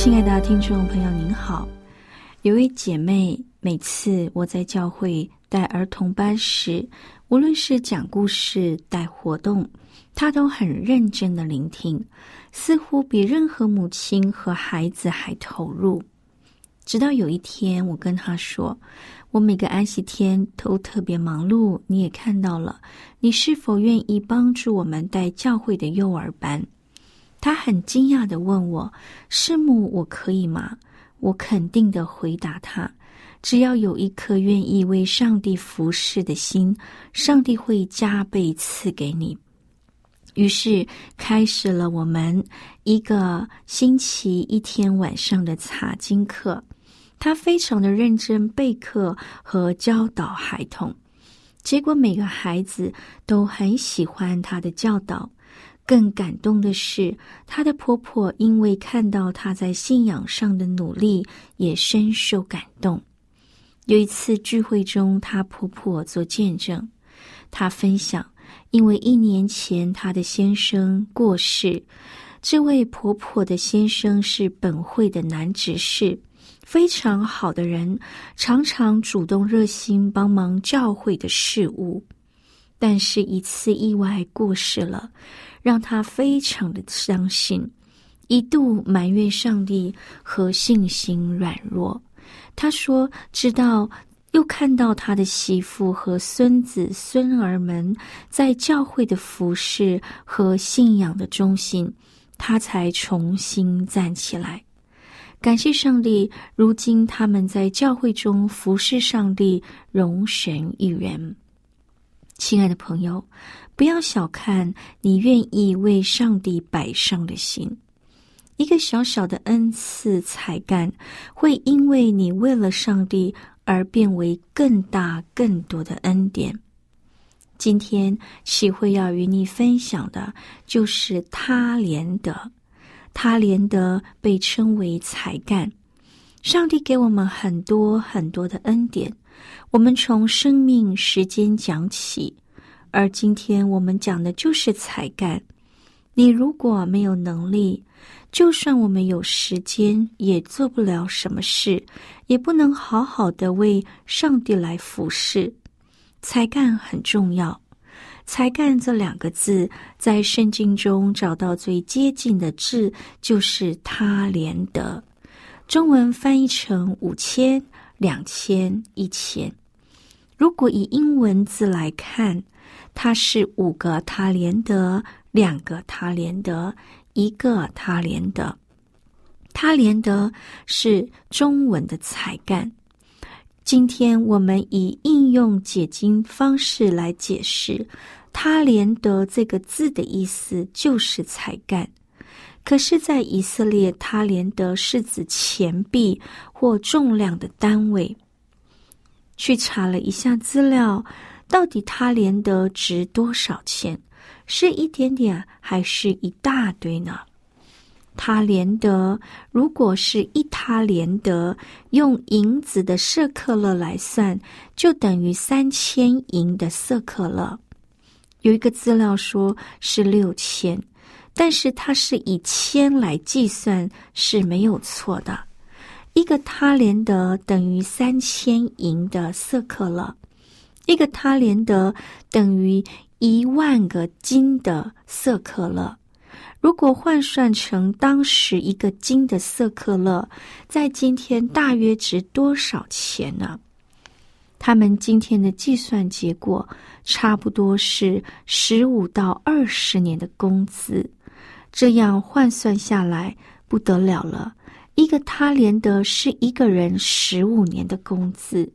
亲爱的听众朋友您好，有位姐妹，每次我在教会带儿童班时，无论是讲故事带活动，她都很认真的聆听，似乎比任何母亲和孩子还投入。直到有一天我跟她说，我每个安息天都特别忙碌，你也看到了，你是否愿意帮助我们带教会的幼儿班？他很惊讶地问我，师母，我可以吗？我肯定地回答他，只要有一颗愿意为上帝服侍的心，上帝会加倍赐给你。于是开始了我们一个星期1天晚上的查经课，他非常的认真备课和教导孩童，结果每个孩子都很喜欢他的教导。更感动的是，她的婆婆因为看到她在信仰上的努力，也深受感动。有一次聚会中，她婆婆做见证，她分享，因为1年前她的先生过世，这位婆婆的先生是本会的男执事，非常好的人，常常主动热心帮忙教会的事务，但是一次意外过世了，让他非常的伤心，一度埋怨上帝和信心软弱。他说，直到又看到他的媳妇和孙子孙儿们在教会的服侍和信仰的忠心，他才重新站起来。感谢上帝，如今他们在教会中服侍上帝，荣神益人。亲爱的朋友，不要小看你愿意为上帝摆上的心。一个小小的恩赐才干，会因为你为了上帝而变为更大更多的恩典。今天启慧要与你分享的就是他连德。他连德被称为才干。上帝给我们很多很多的恩典，我们从生命时间讲起，而今天我们讲的就是才干。你如果没有能力，就算我们有时间，也做不了什么事，也不能好好的为上帝来服侍。才干很重要，才干这2个字在圣经中找到最接近的字就是他连德，中文翻译成5000、2000、1000。如果以英文字来看，它是5个他连德、2个他连德、1个他连德。他连德是中文的才干。今天我们以应用解经方式来解释他连德这个字的意思就是才干。可是在以色列，他连德是指钱币或重量的单位。去查了一下资料，到底他连德值多少钱？是一点点还是一大堆呢？他连德如果是1他连德，用银子的舍克勒来算，就等于3000银的舍克勒。有一个资料说是6000，但是它是以千来计算是没有错的。1个他连德等于3000银的舍克勒，一个他连德等于1万个金的色克勒。如果换算成当时一个金的色克勒，在今天大约值多少钱呢？他们今天的计算结果差不多是15到20年的工资，这样换算下来不得了了，一个他连德是一个人15年的工资，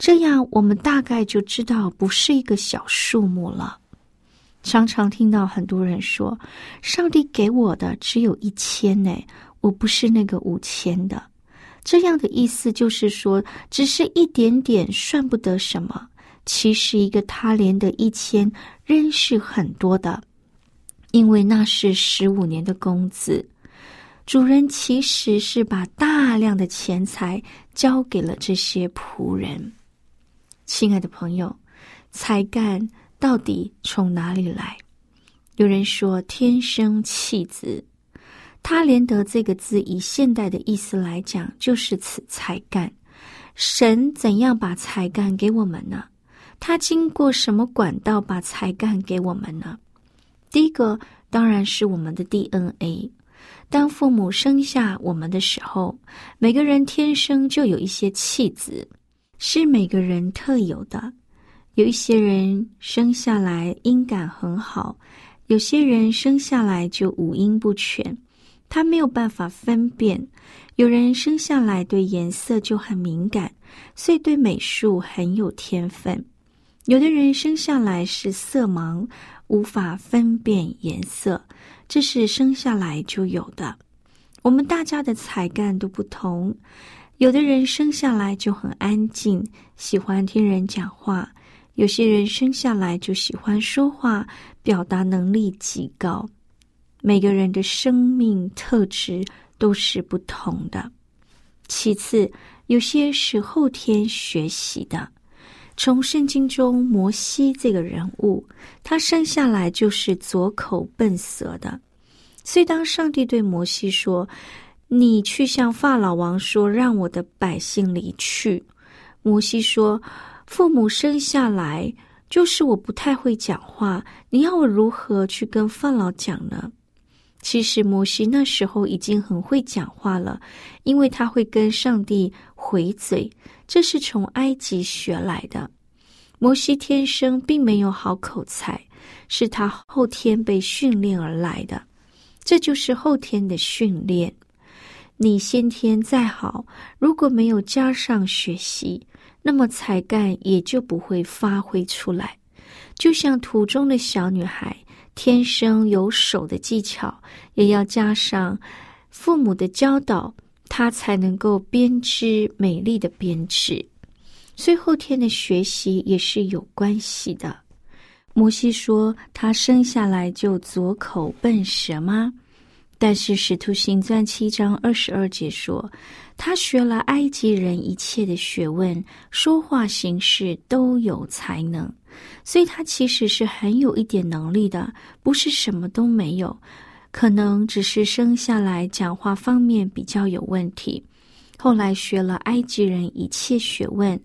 这样我们大概就知道不是一个小数目了。常常听到很多人说，上帝给我的只有1000呢，我不是那个5000的。这样的意思就是说，只是一点点算不得什么，其实一个他连的1000仍是很多的，因为那是15年的工资。主人其实是把大量的钱财交给了这些仆人。亲爱的朋友，才干到底从哪里来？有人说天生气质，他连德这个字以现代的意思来讲，就是此才干。神怎样把才干给我们呢？他经过什么管道把才干给我们呢？第一个当然是我们的 DNA。 当父母生下我们的时候，每个人天生就有一些气质，是每个人特有的。有一些人生下来音感很好，有些人生下来就五音不全，他没有办法分辨。有人生下来对颜色就很敏感，所以对美术很有天分。有的人生下来是色盲，无法分辨颜色，这是生下来就有的。我们大家的才干都不同，有的人生下来就很安静，喜欢听人讲话。有些人生下来就喜欢说话，表达能力极高。每个人的生命特质都是不同的。其次，有些是后天学习的。从圣经中摩西这个人物，他生下来就是左口笨舌的。所以当上帝对摩西说，你去向法老王说，让我的百姓离去，摩西说，父母生下来就是我不太会讲话，你要我如何去跟法老讲呢？其实摩西那时候已经很会讲话了，因为他会跟上帝回嘴，这是从埃及学来的。摩西天生并没有好口才，是他后天被训练而来的，这就是后天的训练。你先天再好，如果没有加上学习，那么才干也就不会发挥出来。就像图中的小女孩，天生有手的技巧，也要加上父母的教导，她才能够编织美丽的编织。所以后天的学习也是有关系的。摩西说他生下来就左口笨舌吗？但是使徒行传7章22节说，他学了埃及人一切的学问，说话行事都有才能。所以他其实是很有一点能力的，不是什么都没有，可能只是生下来讲话方面比较有问题，后来学了埃及人一切学问，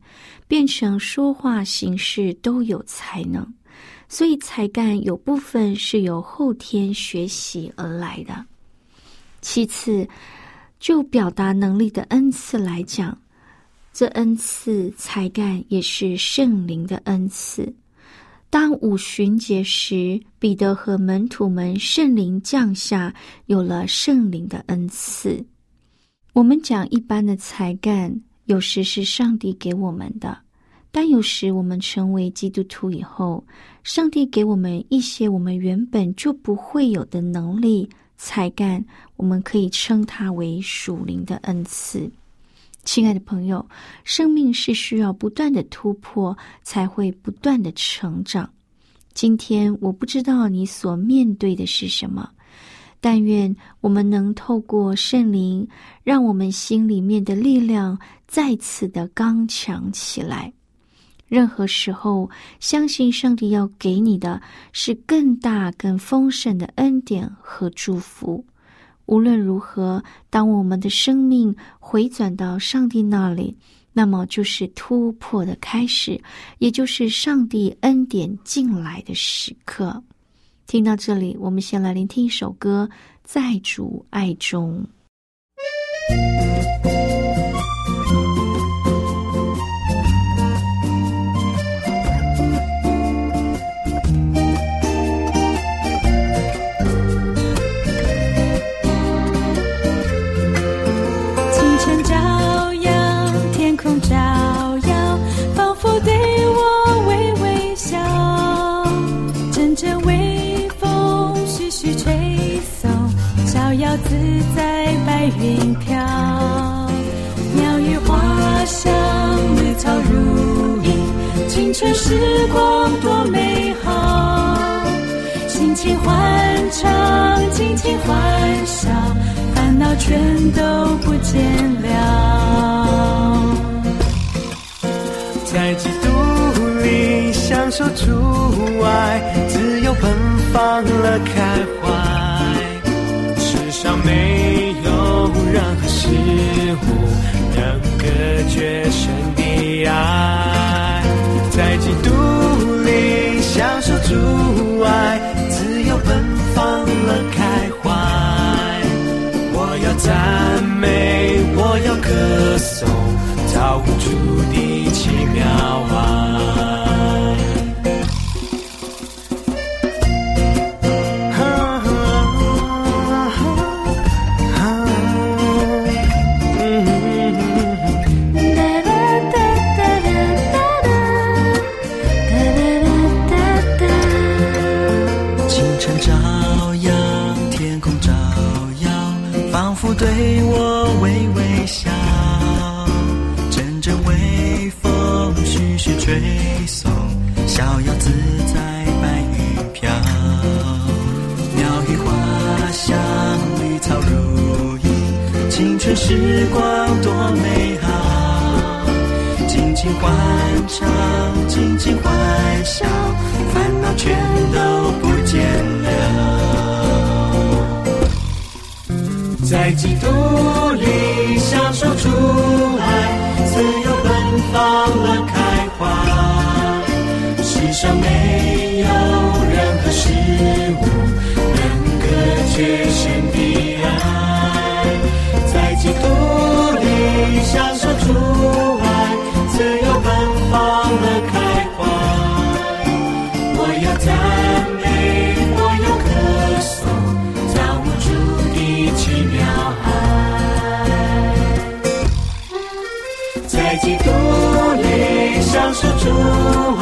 变成说话行事都有才能。所以才干有部分是由后天学习而来的。其次，就表达能力的恩赐来讲，这恩赐才干也是圣灵的恩赐。当五旬节时，彼得和门徒们圣灵降下，有了圣灵的恩赐。我们讲一般的才干，有时是上帝给我们的，但有时我们成为基督徒以后，上帝给我们一些我们原本就不会有的能力才干，我们可以称它为属灵的恩赐。亲爱的朋友，生命是需要不断的突破，才会不断的成长。今天我不知道你所面对的是什么，但愿我们能透过圣灵，让我们心里面的力量再次的刚强起来。任何时候，相信上帝要给你的是更大更丰盛的恩典和祝福。无论如何，当我们的生命回转到上帝那里，那么就是突破的开始，也就是上帝恩典进来的时刻。听到这里，我们先来聆听一首歌，在主爱中。自在白云飘，鸟语花香，绿草如茵，青春时光多美好。尽情欢唱，尽情欢笑，烦恼全都不见了。在基督里享受主爱，自由奔放了开怀。没有任何事物能隔绝神的爱，在基督里享受主爱，自由奔放了开怀。我要赞美，我要歌颂，造物主的奇妙爱。对我微微笑，阵阵微风徐徐吹送，逍遥自在白云飘，鸟语花香，绿草如茵，青春时光多美好。尽情欢唱，尽情欢笑，烦恼全都不见了。在基督里享受主爱，自由奔放了开怀。世上没有任何事物能隔绝神的爱，在基督里享受主爱，自由奔放了开怀。我要赞美，我要歌颂，在基督里享受主爱，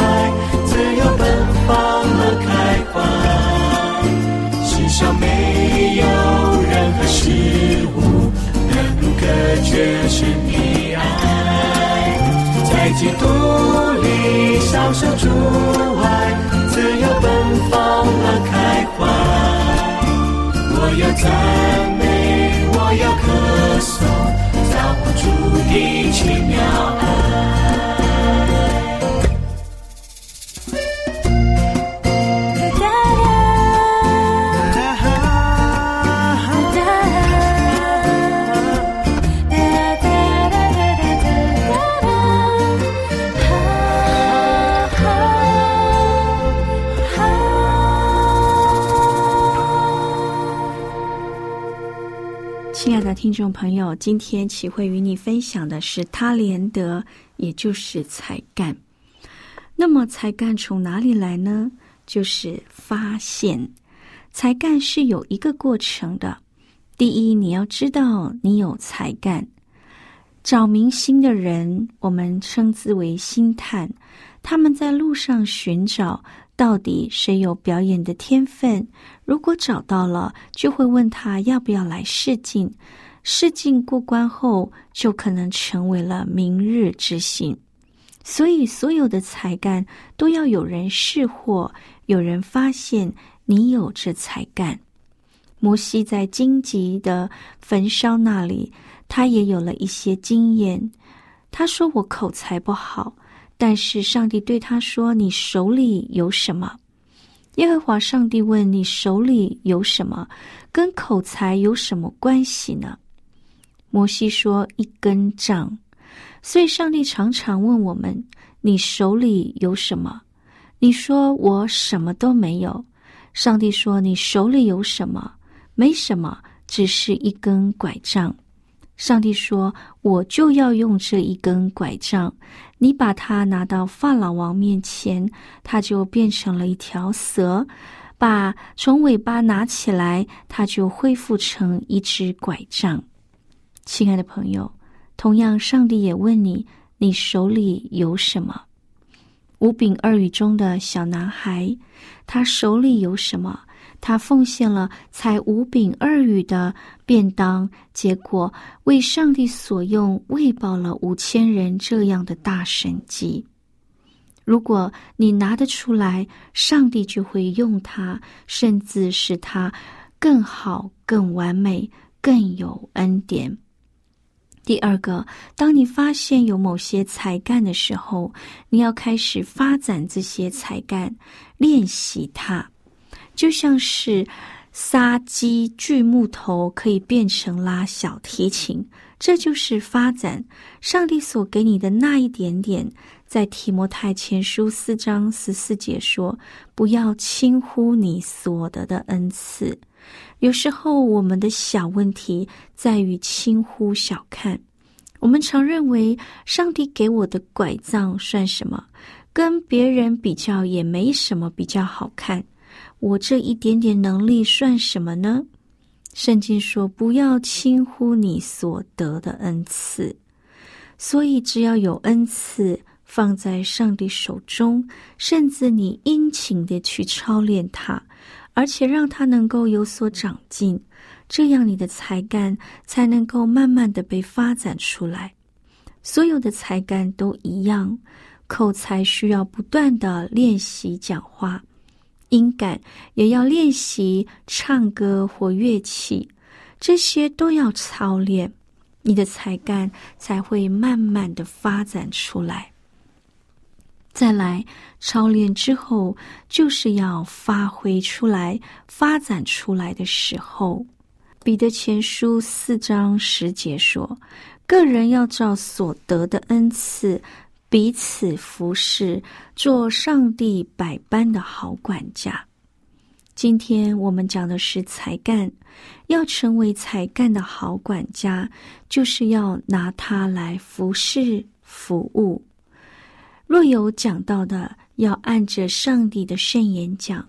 自由奔放了开怀。世上没有任何事物能隔绝神的爱，在基督里享受主爱，自由奔放了开怀。我要赞美，我要歌颂，造物主的奇妙爱。亲爱的听众朋友，今天启慧与你分享的是他连德，也就是才干。那么才干从哪里来呢？就是发现。才干是有一个过程的。第一，你要知道你有才干。找明星的人，我们称之为星探，他们在路上寻找到底谁有表演的天分，如果找到了，就会问他要不要来试镜。试镜过关后，就可能成为了明日之星。所以所有的才干都要有人识货，有人发现你有这才干。摩西在荆棘的焚烧那里，他也有了一些经验。他说我口才不好，但是上帝对他说，你手里有什么？耶和华上帝问，你手里有什么？跟口才有什么关系呢？摩西说，一根杖。所以上帝常常问我们，你手里有什么？你说我什么都没有。上帝说，你手里有什么？没什么，只是一根拐杖。上帝说，我就要用这一根拐杖，你把它拿到法老王面前，它就变成了一条蛇，把从尾巴拿起来，它就恢复成一只拐杖。亲爱的朋友，同样上帝也问你，你手里有什么？五饼二鱼中的小男孩，他手里有什么？他奉献了才五饼二鱼的便当，结果为上帝所用，喂饱了5000人，这样的大神迹。如果你拿得出来，上帝就会用它，甚至使它更好、更完美、更有恩典。第二个，当你发现有某些才干的时候，你要开始发展这些才干，练习它。就像是杀鸡锯木头可以变成拉小提琴，这就是发展。上帝所给你的那一点点，在提摩太前书4章14节说，不要轻忽你所得的恩赐。有时候我们的小问题在于轻忽小看，我们常认为上帝给我的拐杖算什么，跟别人比较也没什么比较好看，我这一点点能力算什么呢？圣经说，不要轻忽你所得的恩赐。所以只要有恩赐放在上帝手中，甚至你殷勤地去操练它，而且让它能够有所长进，这样你的才干才能够慢慢地被发展出来。所有的才干都一样，口才需要不断地练习讲话，音感也要练习唱歌或乐器，这些都要操练，你的才干才会慢慢的发展出来。再来，操练之后就是要发挥出来、发展出来的时候。彼得前书4章10节说，个人要照所得的恩赐彼此服侍，做上帝百般的好管家。今天我们讲的是才干，要成为才干的好管家，就是要拿它来服侍、服务。若有讲到的，要按着上帝的圣言讲；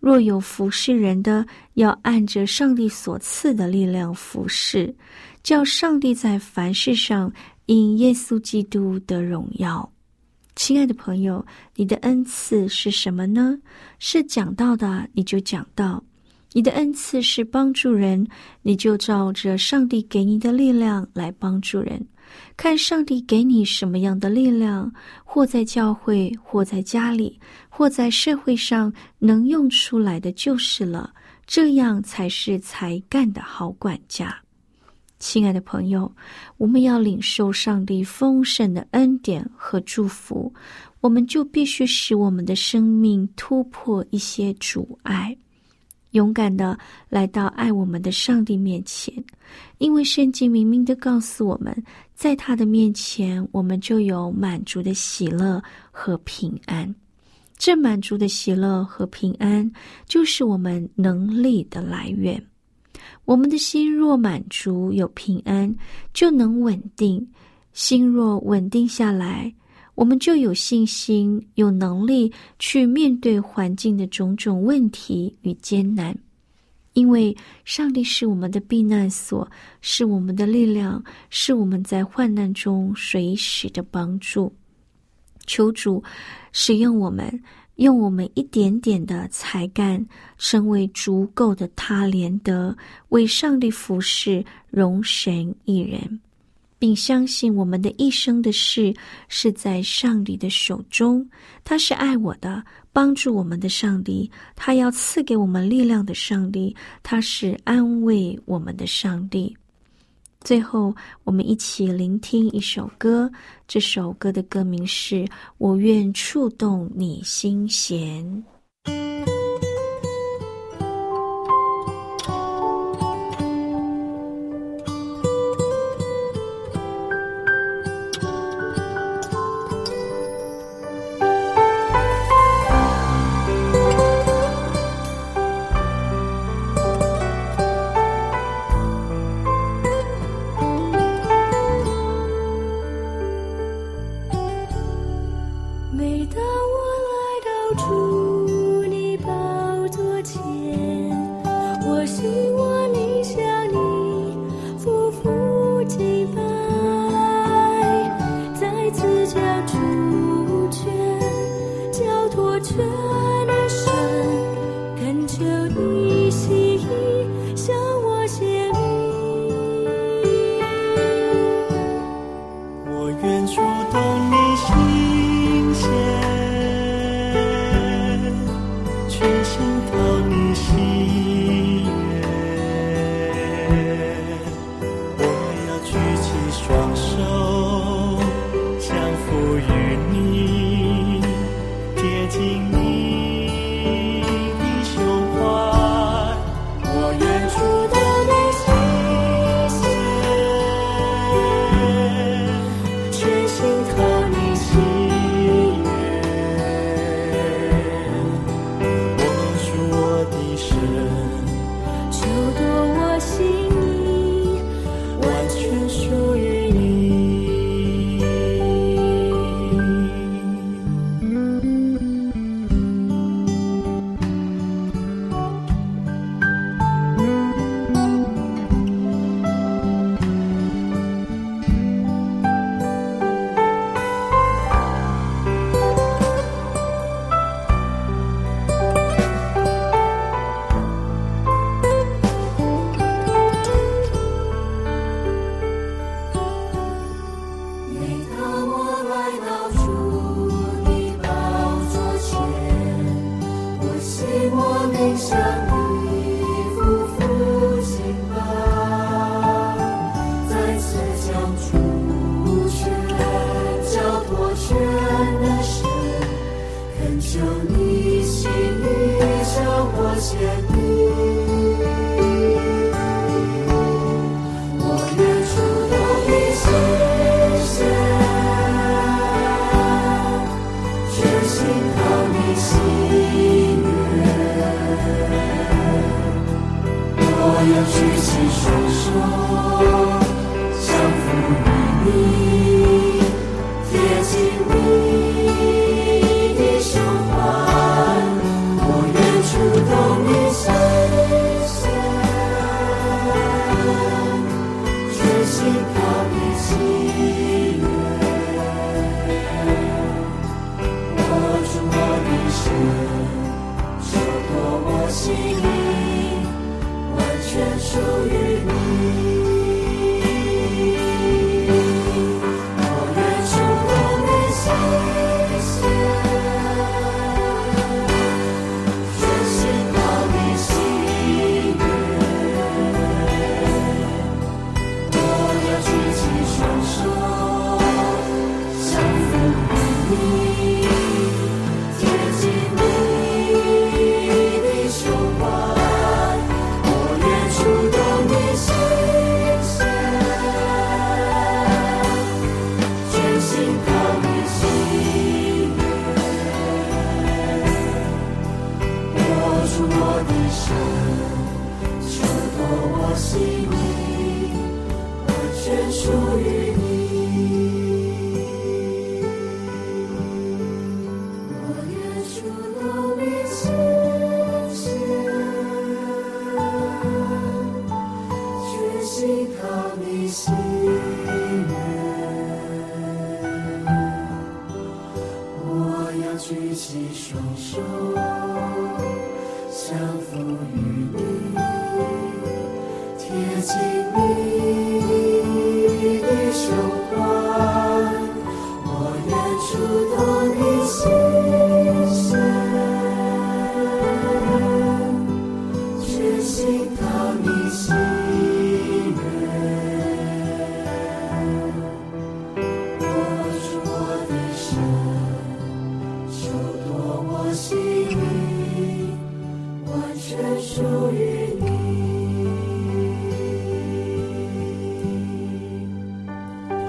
若有服侍人的，要按着上帝所赐的力量服侍，叫上帝在凡事上因耶稣基督的荣耀。亲爱的朋友，你的恩赐是什么呢？是讲道的，你就讲道；你的恩赐是帮助人，你就照着上帝给你的力量来帮助人。看上帝给你什么样的力量，或在教会，或在家里，或在社会上，能用出来的就是了。这样才是才干的好管家。亲爱的朋友，我们要领受上帝丰盛的恩典和祝福，我们就必须使我们的生命突破一些阻碍，勇敢地来到爱我们的上帝面前，因为圣经明明地告诉我们，在他的面前，我们就有满足的喜乐和平安。这满足的喜乐和平安，就是我们能力的来源。我们的心若满足有平安，就能稳定；心若稳定下来，我们就有信心、有能力去面对环境的种种问题与艰难。因为上帝是我们的避难所，是我们的力量，是我们在患难中随时的帮助。求主使用我们，用我们一点点的才干，成为足够的他连德，为上帝服侍，荣神益人，并相信我们的一生的事是在上帝的手中。他是爱我的、帮助我们的上帝，他要赐给我们力量的上帝，他是安慰我们的上帝。最后，我们一起聆听一首歌，这首歌的歌名是《我愿触动你心弦》。心讨你喜悦。我要举起双手，降服于你，贴近你的胸怀，我远处的你心血，全心讨你喜悦。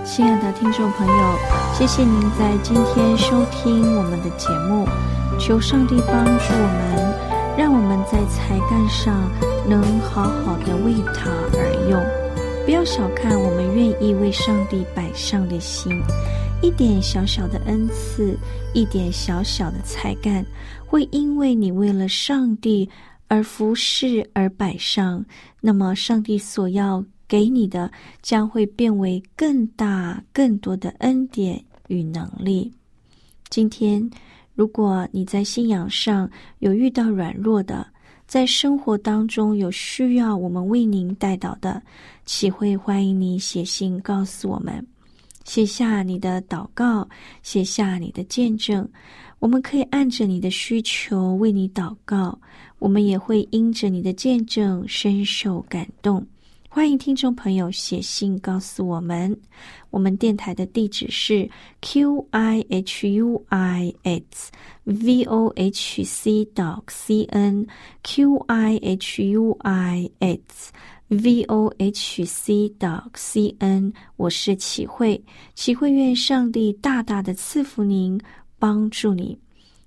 亲爱的听众朋友，谢谢您在今天收听我们的节目，求上帝帮助我们，让我们在才干上能好好的为他而用。不要小看我们愿意为上帝摆上的心，一点小小的恩赐，一点小小的才干，会因为你为了上帝而服侍而摆上，那么上帝所要给你的将会变为更大更多的恩典与能力。今天如果你在信仰上有遇到软弱的，在生活当中有需要我们为您代祷的，岂会欢迎你写信告诉我们，写下你的祷告，写下你的见证，我们可以按着你的需求为你祷告，我们也会因着你的见证深受感动。欢迎听众朋友写信告诉我们，我们电台的地址是 qihuis@vohc.cn qihuis@vohc.cn。 我是启慧，启慧愿上帝大大的赐福您，帮助你，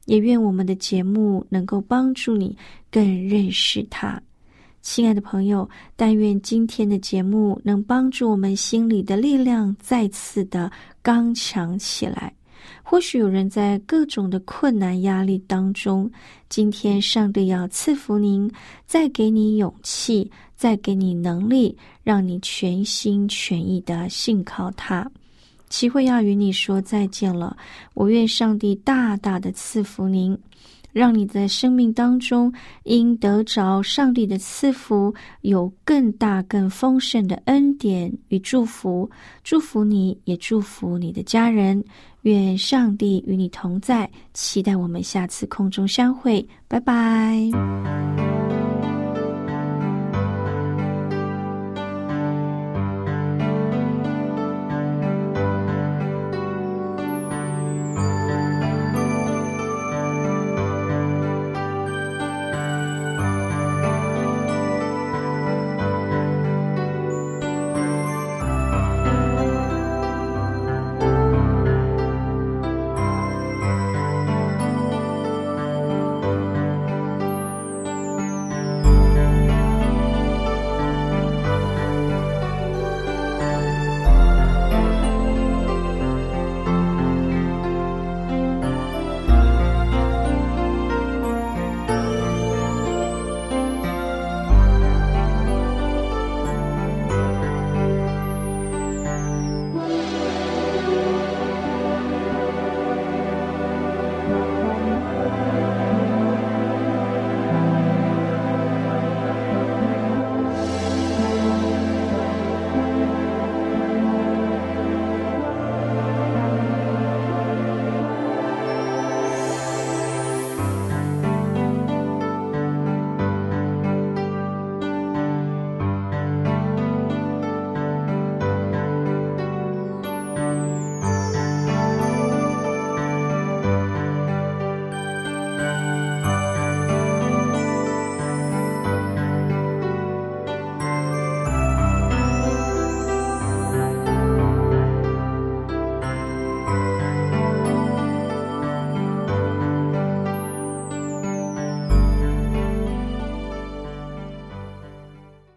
也愿我们的节目能够帮助你更认识他。亲爱的朋友，但愿今天的节目能帮助我们心里的力量再次的刚强起来。或许有人在各种的困难压力当中，今天上帝要赐福您，再给你勇气，再给你能力，让你全心全意的信靠他。齐慧要与你说再见了，我愿上帝大大的赐福您，让你在生命当中因得着上帝的赐福，有更大更丰盛的恩典与祝福，祝福你，也祝福你的家人。愿上帝与你同在，期待我们下次空中相会，拜拜。